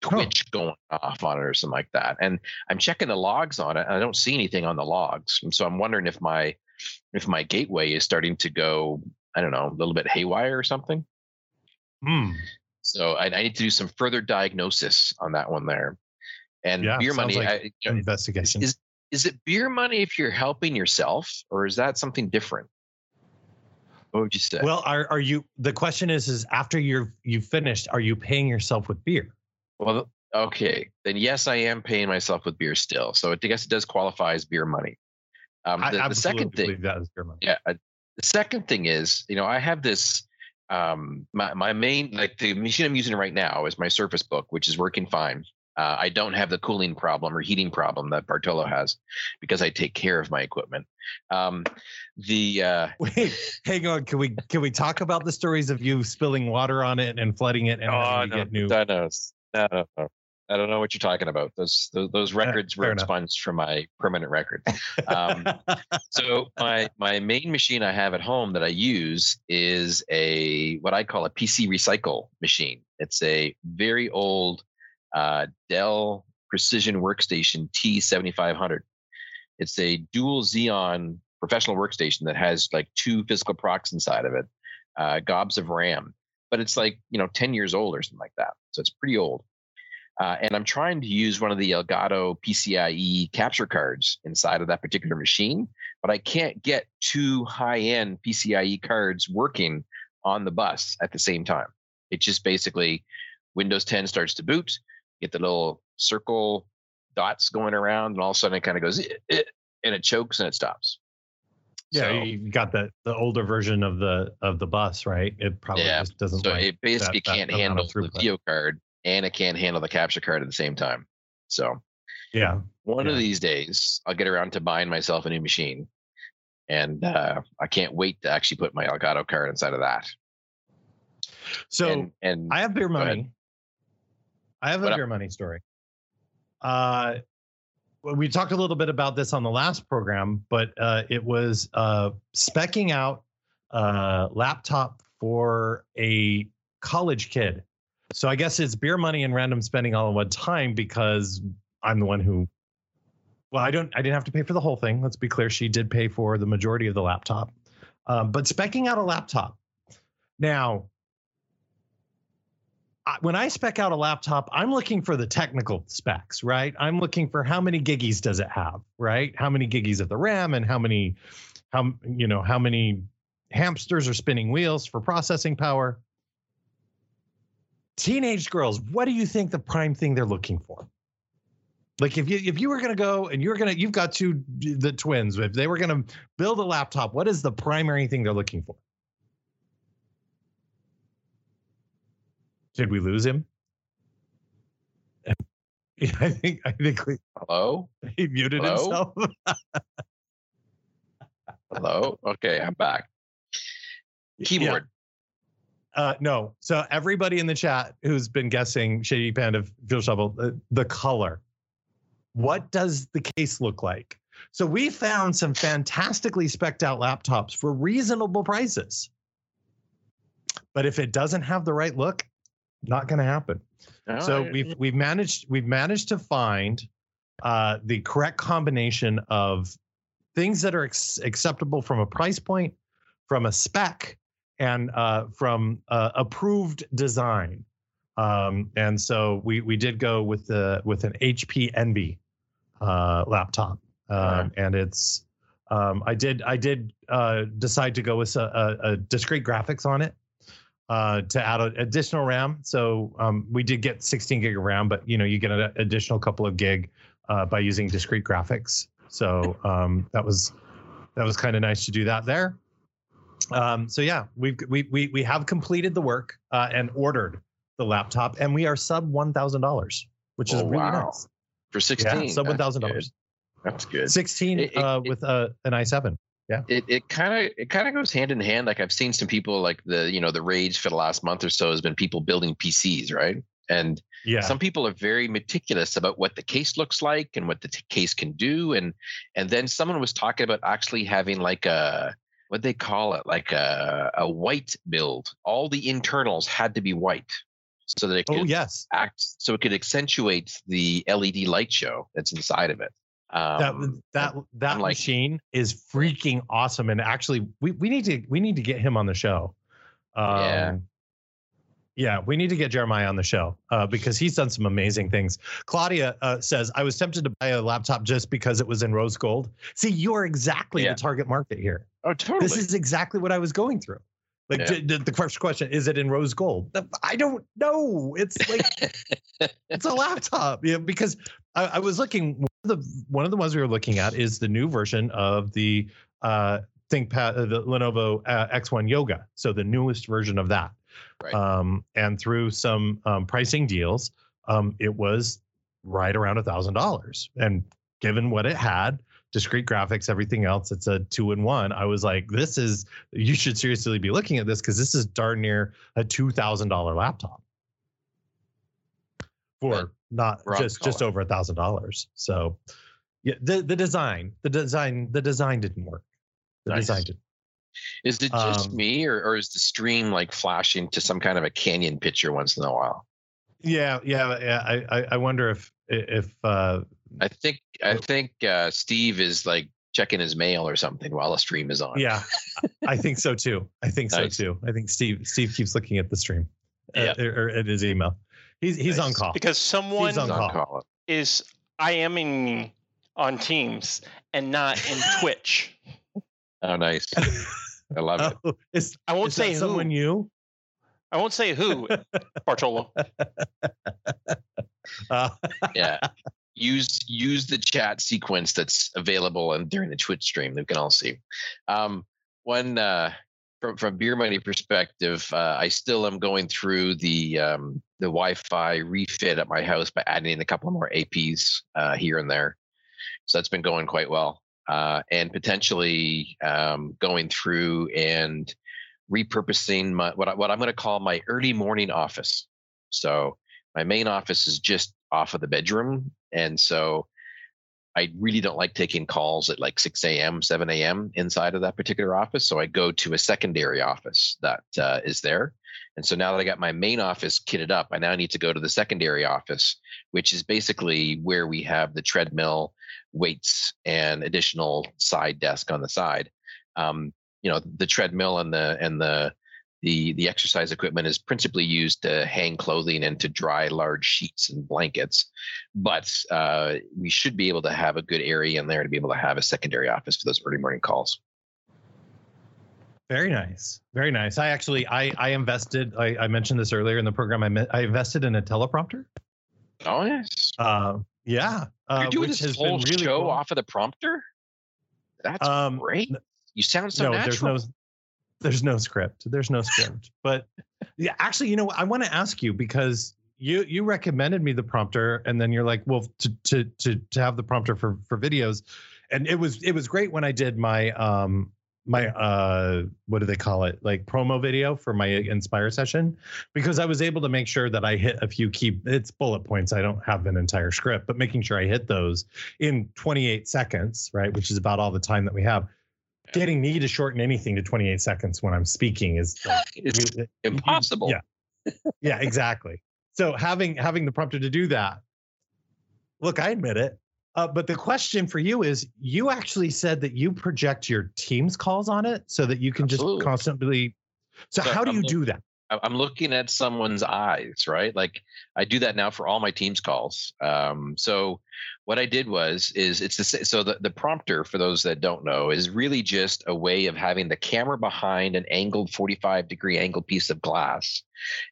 Twitch going off on it or something like that. And I'm checking the logs on it, and I don't see anything on the logs. And so I'm wondering if my gateway is starting to go, I don't know, a little bit haywire or something. So I need to do some further diagnosis on that one there. And beer money, like investigation. Is it beer money if you're helping yourself, or is that something different? What would you say? Well, are you? The question is after you've finished, are you paying yourself with beer? Well, okay, then yes, I am paying myself with beer still. So I guess it does qualify as beer money. The second thing, believe that is beer money. Yeah, the second thing is, you know, I have this. My main, like the machine I'm using right now is my Surface Book, which is working fine. I don't have the cooling problem or heating problem that Bartolo has because I take care of my equipment. Wait, hang on. Can we talk about the stories of you spilling water on it and flooding it and get new? No. I don't know what you're talking about. Those records were expunged from my permanent record. So my main machine I have at home that I use is what I call a PC Recycle machine. It's a very old Dell Precision Workstation T7500. It's a dual Xeon professional workstation that has like two physical procs inside of it, gobs of RAM, but it's like, 10 years old or something like that. So it's pretty old. And I'm trying to use one of the Elgato PCIe capture cards inside of that particular machine, but I can't get two high-end PCIe cards working on the bus at the same time. It just basically, Windows 10 starts to boot, get the little circle dots going around, and all of a sudden it kind of goes, and it chokes and it stops. Yeah, so, you got the older version of the bus, right? It probably just doesn't. So like it basically can't handle the video card. And it can't handle the capture card at the same time. So one of these days, I'll get around to buying myself a new machine. And I can't wait to actually put my Elgato card inside of that. So and I have beer money. I have a beer money story. We talked a little bit about this on the last program, but it was specking out a laptop for a college kid. So I guess it's beer money and random spending all at one time because I'm the one who, I didn't have to pay for the whole thing. Let's be clear. She did pay for the majority of the laptop, but specking out a laptop. Now, when I spec out a laptop, I'm looking for the technical specs, right? I'm looking for how many giggies does it have, right? How many giggies of the RAM and how many hamsters are spinning wheels for processing power. Teenage girls, what do you think the prime thing they're looking for? Like if you were going to go and you've got the twins, if they were going to build a laptop, what is the primary thing they're looking for? Did we lose him? I think we, hello? He muted himself. Hello? Okay, I'm back. Keyboard. Yeah. No. So everybody in the chat who's been guessing Shady Panda, Fuel Shovel, the color. What does the case look like? So we found some fantastically spec'd out laptops for reasonable prices. But if it doesn't have the right look, not going to happen. No, so we've managed to find the correct combination of things that are acceptable from a price point, from a spec, and from approved design. And so we did go with an HP Envy laptop. And it's I did decide to go with a discrete graphics on it to add additional RAM. So we did get 16 gig of RAM, but you get an additional couple of gig by using discrete graphics. So that was kind of nice to do that there. So yeah, we have completed the work and ordered the laptop, and we are sub $1,000, which is really nice for 16. Yeah, sub $1,000. That's good. 16 with an i7. Yeah. It kind of goes hand in hand. Like I've seen some people like the rage for the last month or so has been people building PCs, right? And some people are very meticulous about what the case looks like and what the case can do, and then someone was talking about actually having like a what they call it, like a white build. All the internals had to be white. so that it could so it could accentuate the LED light show that's inside of it. That machine is freaking awesome. And actually we need to get him on the show. We need to get Jeremiah on the show because he's done some amazing things. Claudia says, I was tempted to buy a laptop just because it was in rose gold. See, you're exactly the target market here. Oh, totally. This is exactly what I was going through. Like the first question, is it in rose gold? I don't know. It's like, it's a laptop because I was looking, one of the ones we were looking at is the new version of the ThinkPad, the Lenovo X1 Yoga. So the newest version of that. Right. And through some pricing deals, it was right around $1,000. And given what it had, discrete graphics, everything else, it's a 2-in-1. I was like, you should seriously be looking at this because this is darn near a $2,000 laptop for not just over $1,000. So yeah, the design didn't work. The design didn't. Is it just me or is the stream like flashing to some kind of a canyon picture once in a while? Yeah. I wonder if I think Steve is like checking his mail or something while a stream is on. Yeah, I think so too. I think Steve keeps looking at the stream or at his email. He's on call because someone is IMing on Teams and not in Twitch. Oh, nice! I love it. I won't say who. Someone you? I won't say who. Bartolo. Yeah. Use the chat sequence that's available and during the Twitch stream that we can all see. From Beer Money perspective, I still am going through the Wi-Fi refit at my house by adding in a couple more APs here and there. So that's been going quite well. And potentially going through and repurposing what I'm going to call my early morning office. So my main office is just off of the bedroom. And so I really don't like taking calls at like 6 a.m., 7 a.m. inside of that particular office. So I go to a secondary office that is there. And so now that I got my main office kitted up, I now need to go to the secondary office, which is basically where we have the treadmill, weights, and additional side desk on the side. The treadmill and the exercise equipment is principally used to hang clothing and to dry large sheets and blankets. But we should be able to have a good area in there to be able to have a secondary office for those early morning calls. Very nice. Very nice. I actually, I invested, I mentioned this earlier in the program, I invested in a teleprompter. Oh, yes. Yeah. You're doing this whole really show cool. off of the prompter? That's great. You sound so natural. There's no script. But yeah, actually, I want to ask you because you recommended me the prompter and then you're like, well, to have the prompter for videos. And it was great when I did my my what do they call it? Like promo video for my Inspire session, because I was able to make sure that I hit a few it's bullet points. I don't have an entire script, but making sure I hit those in 28 seconds, right? Which is about all the time that we have. Getting me to shorten anything to 28 seconds when I'm speaking is like, it's impossible. Yeah. Yeah, exactly. So having the prompter to do that. Look, I admit it. But the question for you is, you actually said that you project your Teams calls on it so that you can just constantly. So how do you do that? I'm looking at someone's eyes, right? Like I do that now for all my Teams calls. So what I did was it's the prompter, for those that don't know, is really just a way of having the camera behind an angled 45-degree angled piece of glass.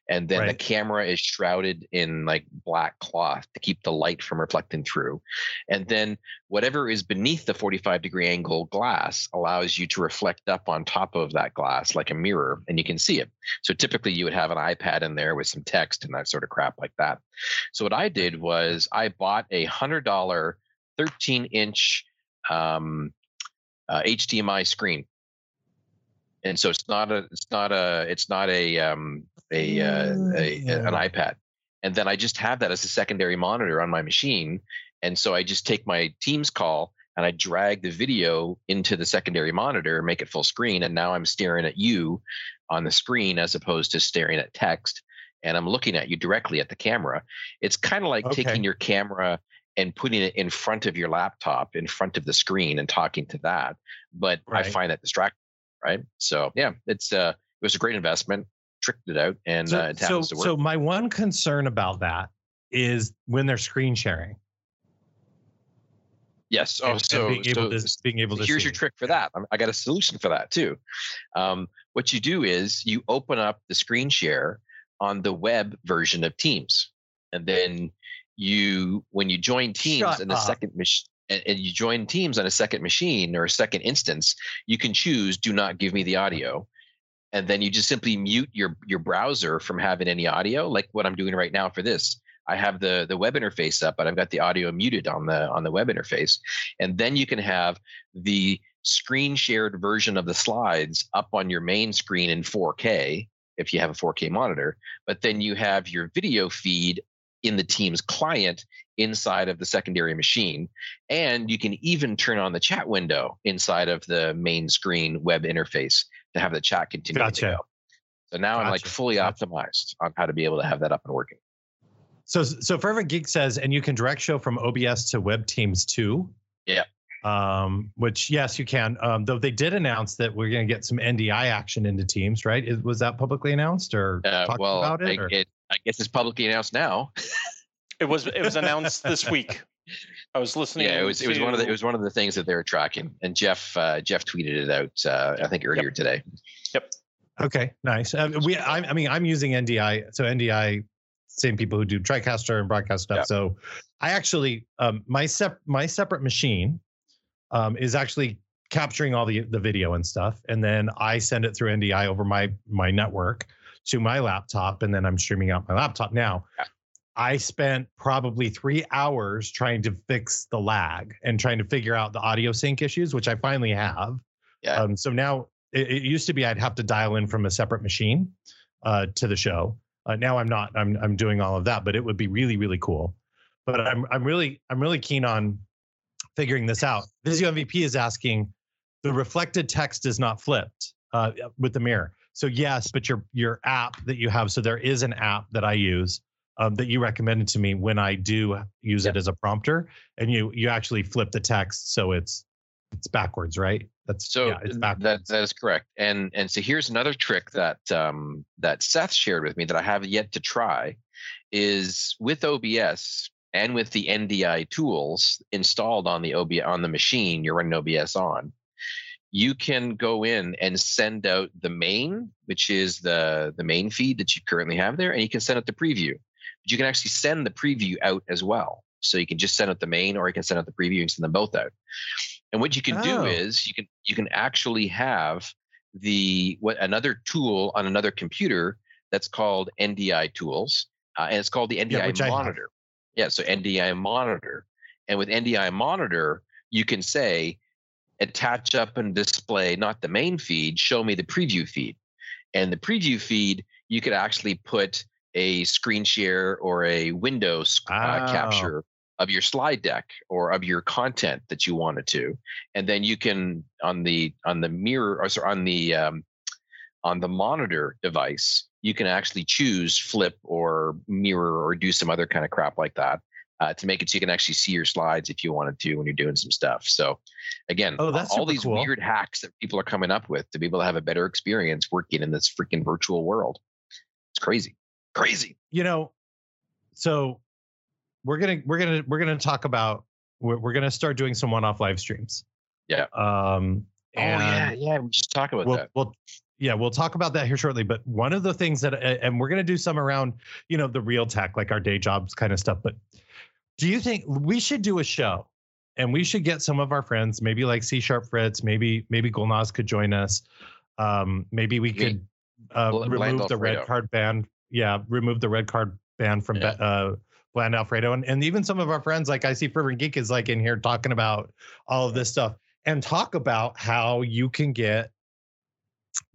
And then the camera is shrouded in like black cloth to keep the light from reflecting through. And then whatever is beneath the 45-degree angle glass allows you to reflect up on top of that glass like a mirror, and you can see it. So typically you would have an iPad in there with some text and that sort of crap like that. So what I did was I bought a $100 13-inch HDMI screen. And so it's not an iPad. And then I just have that as a secondary monitor on my machine. And so I just take my Teams call and I drag the video into the secondary monitor and make it full screen. And now I'm staring at you on the screen as opposed to staring at text. and I'm looking at you directly at the camera. It's kind of like taking your camera and putting it in front of your laptop, in front of the screen, and talking to that. But I find that distracting, right? So yeah, it was a great investment. Tricked it out, and it happens to work. So my one concern about that is when they're screen sharing. Yes. Oh, being able to here's your trick for that. I got a solution for that too. What you do is you open up the screen share on the web version of Teams, and then when you join Teams you join Teams on a second machine or a second instance, you can choose do not give me the audio. And then you just simply mute your browser from having any audio, like what I'm doing right now for this. I have the web interface up, but I've got the audio muted on the web interface. And then you can have the screen shared version of the slides up on your main screen in 4K, if you have a 4K monitor. But then you have your video feed in the Teams client inside of the secondary machine. And you can even turn on the chat window inside of the main screen web interface to have the chat continue to go. So now I'm like fully optimized on how to be able to have that up and working. So Fervent Geek says, and you can direct show from OBS to web Teams too. Yeah. Which yes, you can. Though they did announce that we're going to get some NDI action into Teams, right? Was that publicly announced or talked about it? I guess it's publicly announced now. It was announced this week. I was listening. Yeah, it was one of the things that they were tracking, and Jeff tweeted it out. I think earlier today. Yep. Okay. Nice. I'm using NDI. So NDI. Same people who do TriCaster and broadcast stuff. Yep. So I actually, my separate machine is actually capturing all the video and stuff. And then I send it through NDI over my network to my laptop. And then I'm streaming out my laptop. Now, yeah. I spent probably 3 hours trying to fix the lag and trying to figure out the audio sync issues, which I finally have. Yeah. So now it used to be I'd have to dial in from a separate machine to the show. Now I'm not. I'm doing all of that, but it would be really, really cool. But I'm really keen on figuring this out. Vizio MVP is asking, the reflected text is not flipped with the mirror. So yes, but your app that you have. So there is an app that I use that you recommended to me when I do use it as a prompter, and you actually flip the text so it's backwards, right? It's backwards. That is correct. And so here's another trick that Seth shared with me that I have yet to try, is with OBS and with the NDI tools installed on the machine you're running OBS on, you can go in and send out the main, which is the main feed that you currently have there, and you can send out the preview. But you can actually send the preview out as well. So you can just send out the main, or you can send out the preview and send them both out. And what you can do is you can actually have another tool on another computer that's called NDI tools, and it's called the NDI monitor. Yeah, so NDI monitor, and with NDI monitor, you can say attach up and display not the main feed, show me the preview feed, and the preview feed you could actually put a screen share or a window capture of your slide deck or of your content that you wanted to, and then you can on the monitor device you can actually choose flip or mirror or do some other kind of crap like that to make it so you can actually see your slides if you wanted to when you're doing some stuff. So again, all these weird hacks that people are coming up with to be able to have a better experience working in this freaking virtual world. It's crazy. You know, so we're gonna talk about we're gonna start doing some one-off live streams. Yeah. We should talk about that. We'll talk about that here shortly. But one of the things that, and we're gonna do some around, you know, the real tech, like our day jobs kind of stuff. But do you think we should do a show, and we should get some of our friends, maybe like C Sharp Fritz, maybe Gulnaz could join us. Maybe we could remove the red card ban. Yeah, remove the red card ban from Bland Alfredo, and even some of our friends, like I see Fervent Geek is like in here talking about all of this stuff, and talk about how you can get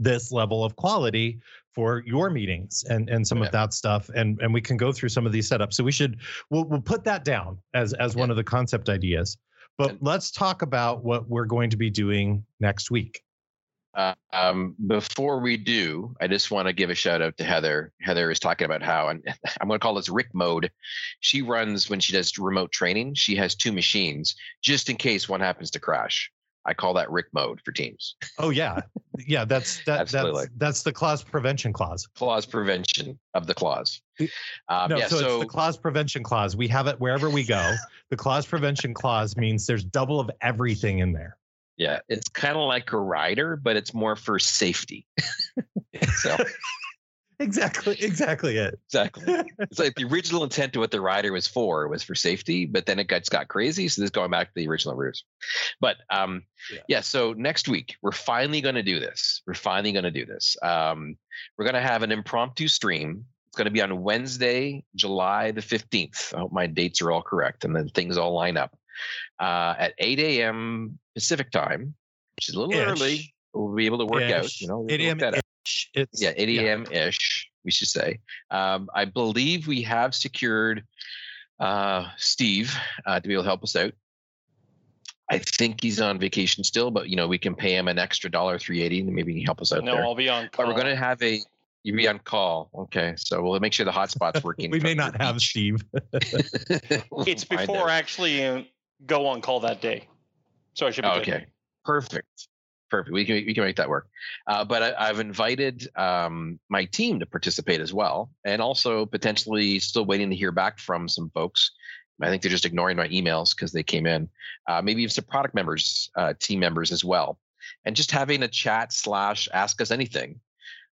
this level of quality for your meetings and some of that stuff, and we can go through some of these setups. So we'll put that down as one of the concept ideas. But let's talk about what we're going to be doing next week. Before we do, I just want to give a shout out to Heather. Heather is talking about how, and I'm going to call this Rick mode. She runs, when she does remote training, she has two machines just in case one happens to crash. I call that Rick mode for Teams. Oh yeah. Yeah. That's the clause prevention clause. Clause prevention of the clause. So it's the clause prevention clause. We have it wherever we go. The clause prevention clause means there's double of everything in there. Yeah. It's kind of like a rider, but it's more for safety. So. Exactly. It's like the original intent to what the rider was for safety, but then it got crazy. So this is going back to the original roots. But so next week, we're finally going to do this. We're going to have an impromptu stream. It's going to be on Wednesday, July the 15th. I hope my dates are all correct and then things all line up at 8 a.m. Pacific time, which is a little early. We'll be able to work out, you know, we'll 8 a.m. That out. It's, 8 a.m. ish, we should say. I believe we have secured Steve to be able to help us out. I think he's on vacation still, but you know we can pay him an extra $1.380 and maybe he can help us out. No, I'll be on call. But we're going to have you'll be on call. Okay, so we'll make sure the hotspot's working. We may not have Steve. It's before I actually go on call that day, so I should be okay. Perfect. We can make that work. But I've invited my team to participate as well, and also potentially still waiting to hear back from some folks. I think they're just ignoring my emails because they came in. Maybe even some product members, team members as well, and just having a chat / ask us anything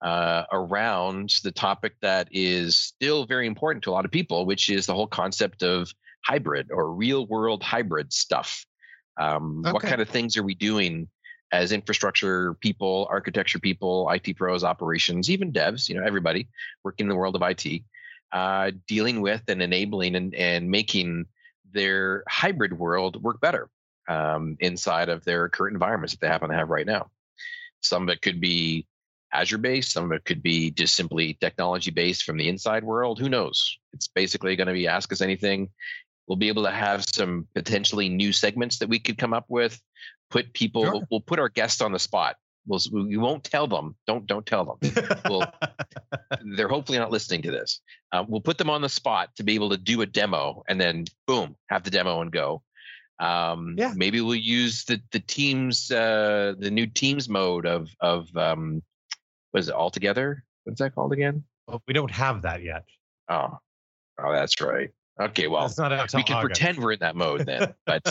around the topic that is still very important to a lot of people, which is the whole concept of hybrid or real world hybrid stuff. What kind of things are we doing as infrastructure people, architecture people, IT pros, operations, even devs, you know, everybody working in the world of IT, dealing with and enabling and making their hybrid world work better inside of their current environments that they happen to have right now. Some of it could be Azure-based, some of it could be just simply technology-based from the inside world. Who knows? It's basically going to be ask us anything. We'll be able to have some potentially new segments that we could come up with. We'll put our guests on the spot. We won't tell them. Don't tell them. They're hopefully not listening to this. We'll put them on the spot to be able to do a demo, and then boom, have the demo and go. Maybe we'll use the Teams, the new Teams mode of what is it, All Together? What's that called again? Well, we don't have that yet. Oh, that's right. Okay, well, we can pretend we're in that mode then. But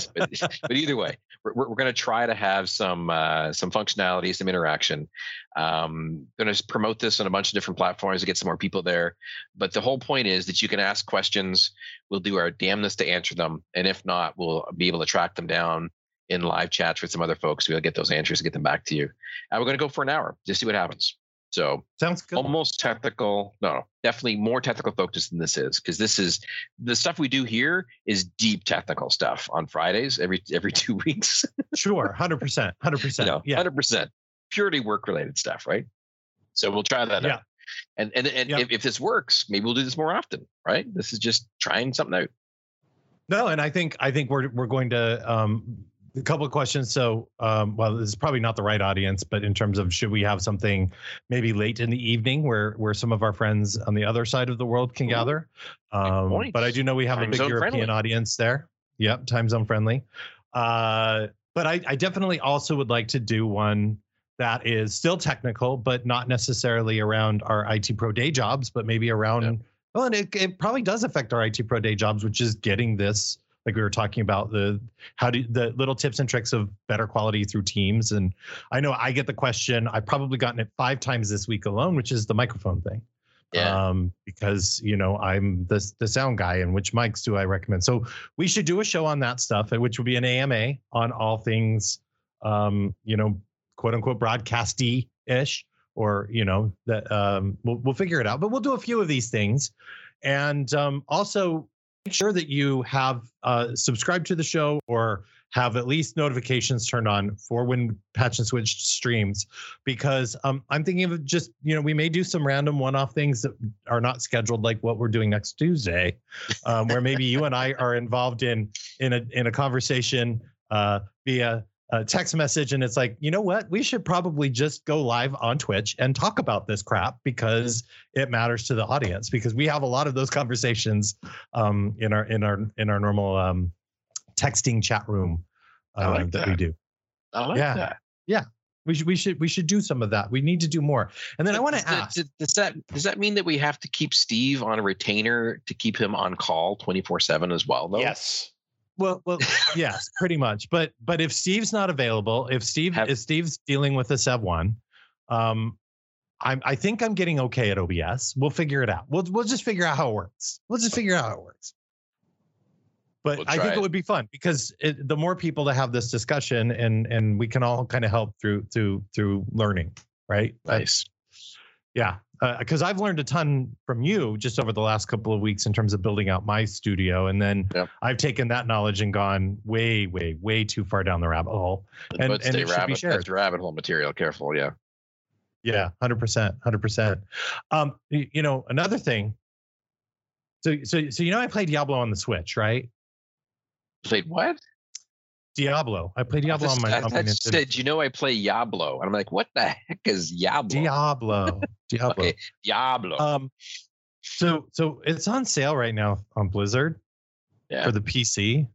either way, we're going to try to have some functionality, some interaction. Going to promote this on a bunch of different platforms to get some more people there. But the whole point is that you can ask questions. We'll do our damnedest to answer them, and if not, we'll be able to track them down in live chats with some other folks. We'll get those answers and get them back to you. And we're going to go for an hour to see what happens. So sounds good. Almost technical. No, definitely more technical focus than this is, because this is the stuff we do here is deep technical stuff on Fridays every 2 weeks. Sure, 100%. Yeah, 100%. Purely work related stuff, right? So we'll try that out. And if this works, maybe we'll do this more often, right? This is just trying something out. No, and I think we're going to. A couple of questions. So, this is probably not the right audience, but in terms of should we have something maybe late in the evening where some of our friends on the other side of the world can gather? But I do know we have a big European audience there. Yep, time zone friendly. But I definitely also would like to do one that is still technical, but not necessarily around our IT pro day jobs, but maybe around, and it probably does affect our IT pro day jobs, which is getting this. Like we were talking about the little tips and tricks of better quality through Teams. And I know I get the question, I've probably gotten it 5 times this week alone, which is the microphone thing. Yeah. Because, you know, I'm the sound guy, and which mics do I recommend? So we should do a show on that stuff, which will be an AMA on all things, you know, quote unquote broadcasty ish, or, you know, that we'll figure it out, but we'll do a few of these things. And also, make sure that you have subscribed to the show or have at least notifications turned on for when Patch and Switch streams, because I'm thinking of just, you know, we may do some random one-off things that are not scheduled, like what we're doing next Tuesday, where maybe you and I are involved in a conversation via a text message and it's like, you know what, we should probably just go live on Twitch and talk about this crap because it matters to the audience, because we have a lot of those conversations in our normal texting chat room that we do. I like that. Yeah. We should do some of that. We need to do more. And then I want to ask, does that mean that we have to keep Steve on a retainer to keep him on call 24/7 as well, though? Yes. Well, yes, pretty much. But if Steve's not available, if Steve's dealing with a SEV1, I think I'm getting okay at OBS. We'll figure it out. We'll just figure out how it works. But I think it would be fun, because the more people that have this discussion, and we can all kind of help through learning, right? Nice. Yeah. Because I've learned a ton from you just over the last couple of weeks in terms of building out my studio. And then I've taken that knowledge and gone way, way, way too far down the rabbit hole. And it should be shared. That's rabbit hole material. Careful. Yeah. Yeah. 100%. You know, another thing. So, you know, I played Diablo on the Switch, right? Played what? Diablo. I play Diablo on my Nintendo. Said, you know, I play Diablo, and I'm like, what the heck is Diablo? Diablo. Okay. Diablo. So it's on sale right now on Blizzard for the PC,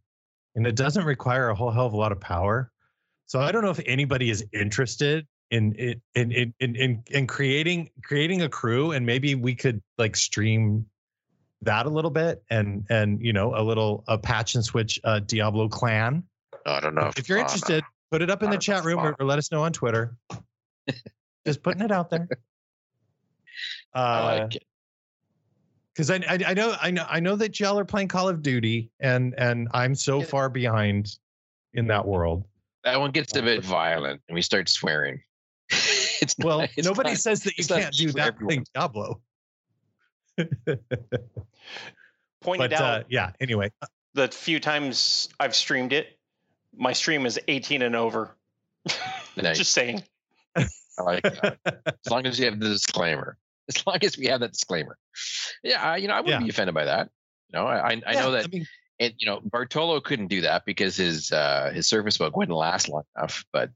and it doesn't require a whole hell of a lot of power. So I don't know if anybody is interested in creating a crew, and maybe we could like stream that a little bit, and you know, a patch and switch Diablo clan. I don't know. If you're interested, put it up in the chat room or let us know on Twitter. Just putting it out there. I like it. Because I know that y'all are playing Call of Duty, and I'm so far behind in that world. That one gets a bit violent, and we start swearing. Nobody says that you can't do that thing, Diablo. Pointed out. Yeah. Anyway, the few times I've streamed it, my stream is 18 and over. Nice. Just saying. I like that. As long as you have the disclaimer. As long as we have that disclaimer. Yeah, you know, I wouldn't be offended by that. You know, I know that. I mean, and you know, Bartolo couldn't do that because his Surface Book wouldn't last long enough. But.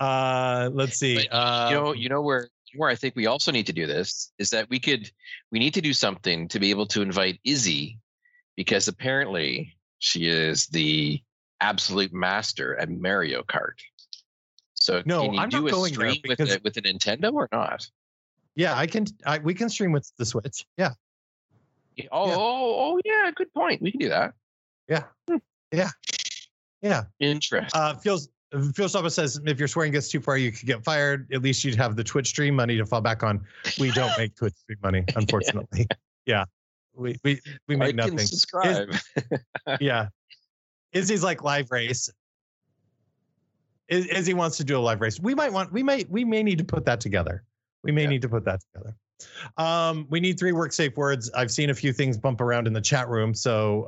Let's see. But, you know where I think we also need to do this is that we need to do something to be able to invite Izzy, because apparently she is the absolute master at Mario Kart. So can you do a stream with a Nintendo or not? Yeah, I can. We can stream with the Switch. Yeah. Oh yeah. Good point. We can do that. Yeah. Yeah. Interesting. Phil Shabba says, if your swearing gets too far, you could get fired. At least you'd have the Twitch stream money to fall back on. We don't make Twitch stream money, unfortunately. Yeah. We make nothing. Subscribe. Izzy's like live race. Izzy wants to do a live race. We may need to put that together. We need 3 work safe words. I've seen a few things bump around in the chat room. So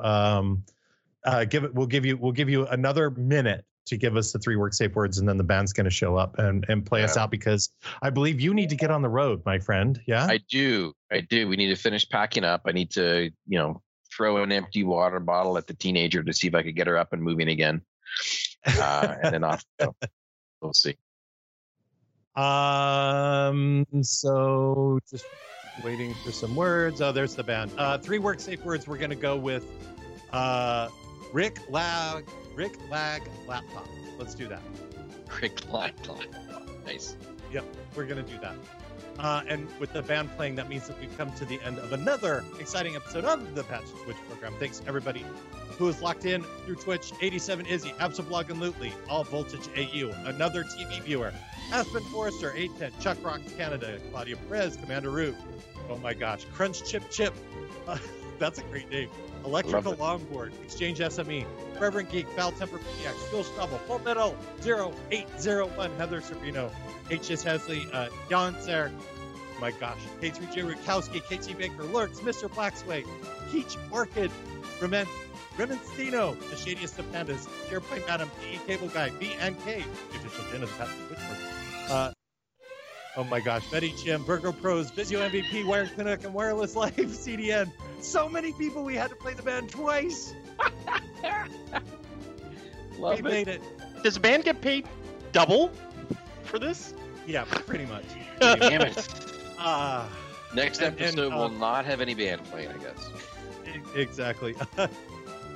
we'll give you another minute to give us the 3 work safe words, and then the band's going to show up and play us out, because I believe you need to get on the road, my friend. Yeah, I do. We need to finish packing up. I need to, you know, throw an empty water bottle at the teenager to see if I could get her up and moving again. And then off. We'll see. So just waiting for some words. Oh, there's the band. 3 work safe words. We're going to go with Rick Lag laptop. Let's do that. Rick Lag laptop. Nice. Yep, we're going to do that. And with the band playing, that means that we've come to the end of another exciting episode of the Patch Twitch program. Thanks, everybody who is locked in through Twitch. 87 Izzy, Absablog and Lutely, All Voltage AU, Another TV Viewer, Aspen Forrester, 810, Chuck Rocks Canada, Claudia Perez, Commander Root. Oh, my gosh. Crunch Chip Chip. That's a great name. Electrical Longboard, Exchange SME, Reverend Geek, Foul Temper PX, Phil Schnabel, Full Metal 0801, Heather Servino, H.S. Hesley, Jan Ser, my gosh, K3J Rutkowski, KT Baker, Lurks, Mr. Blacksway, Keach Orchid, Remenstino, The Shadiest of Pandas, Airplane Madam, PE Cable Guy, BNK, Judicial Dennis, oh my gosh, Betty Chim, Virgo Pros, Visio MVP, Wired Canuck, and Wireless Life, CDN. So many people, we had to play the band twice. Love it. Made it. Does the band get paid double for this? Yeah, pretty much. Damn it. Next episode will not have any band playing, I guess. Exactly.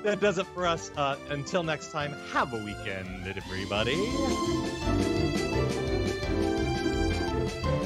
That does it for us. Until next time, have a weekend, everybody.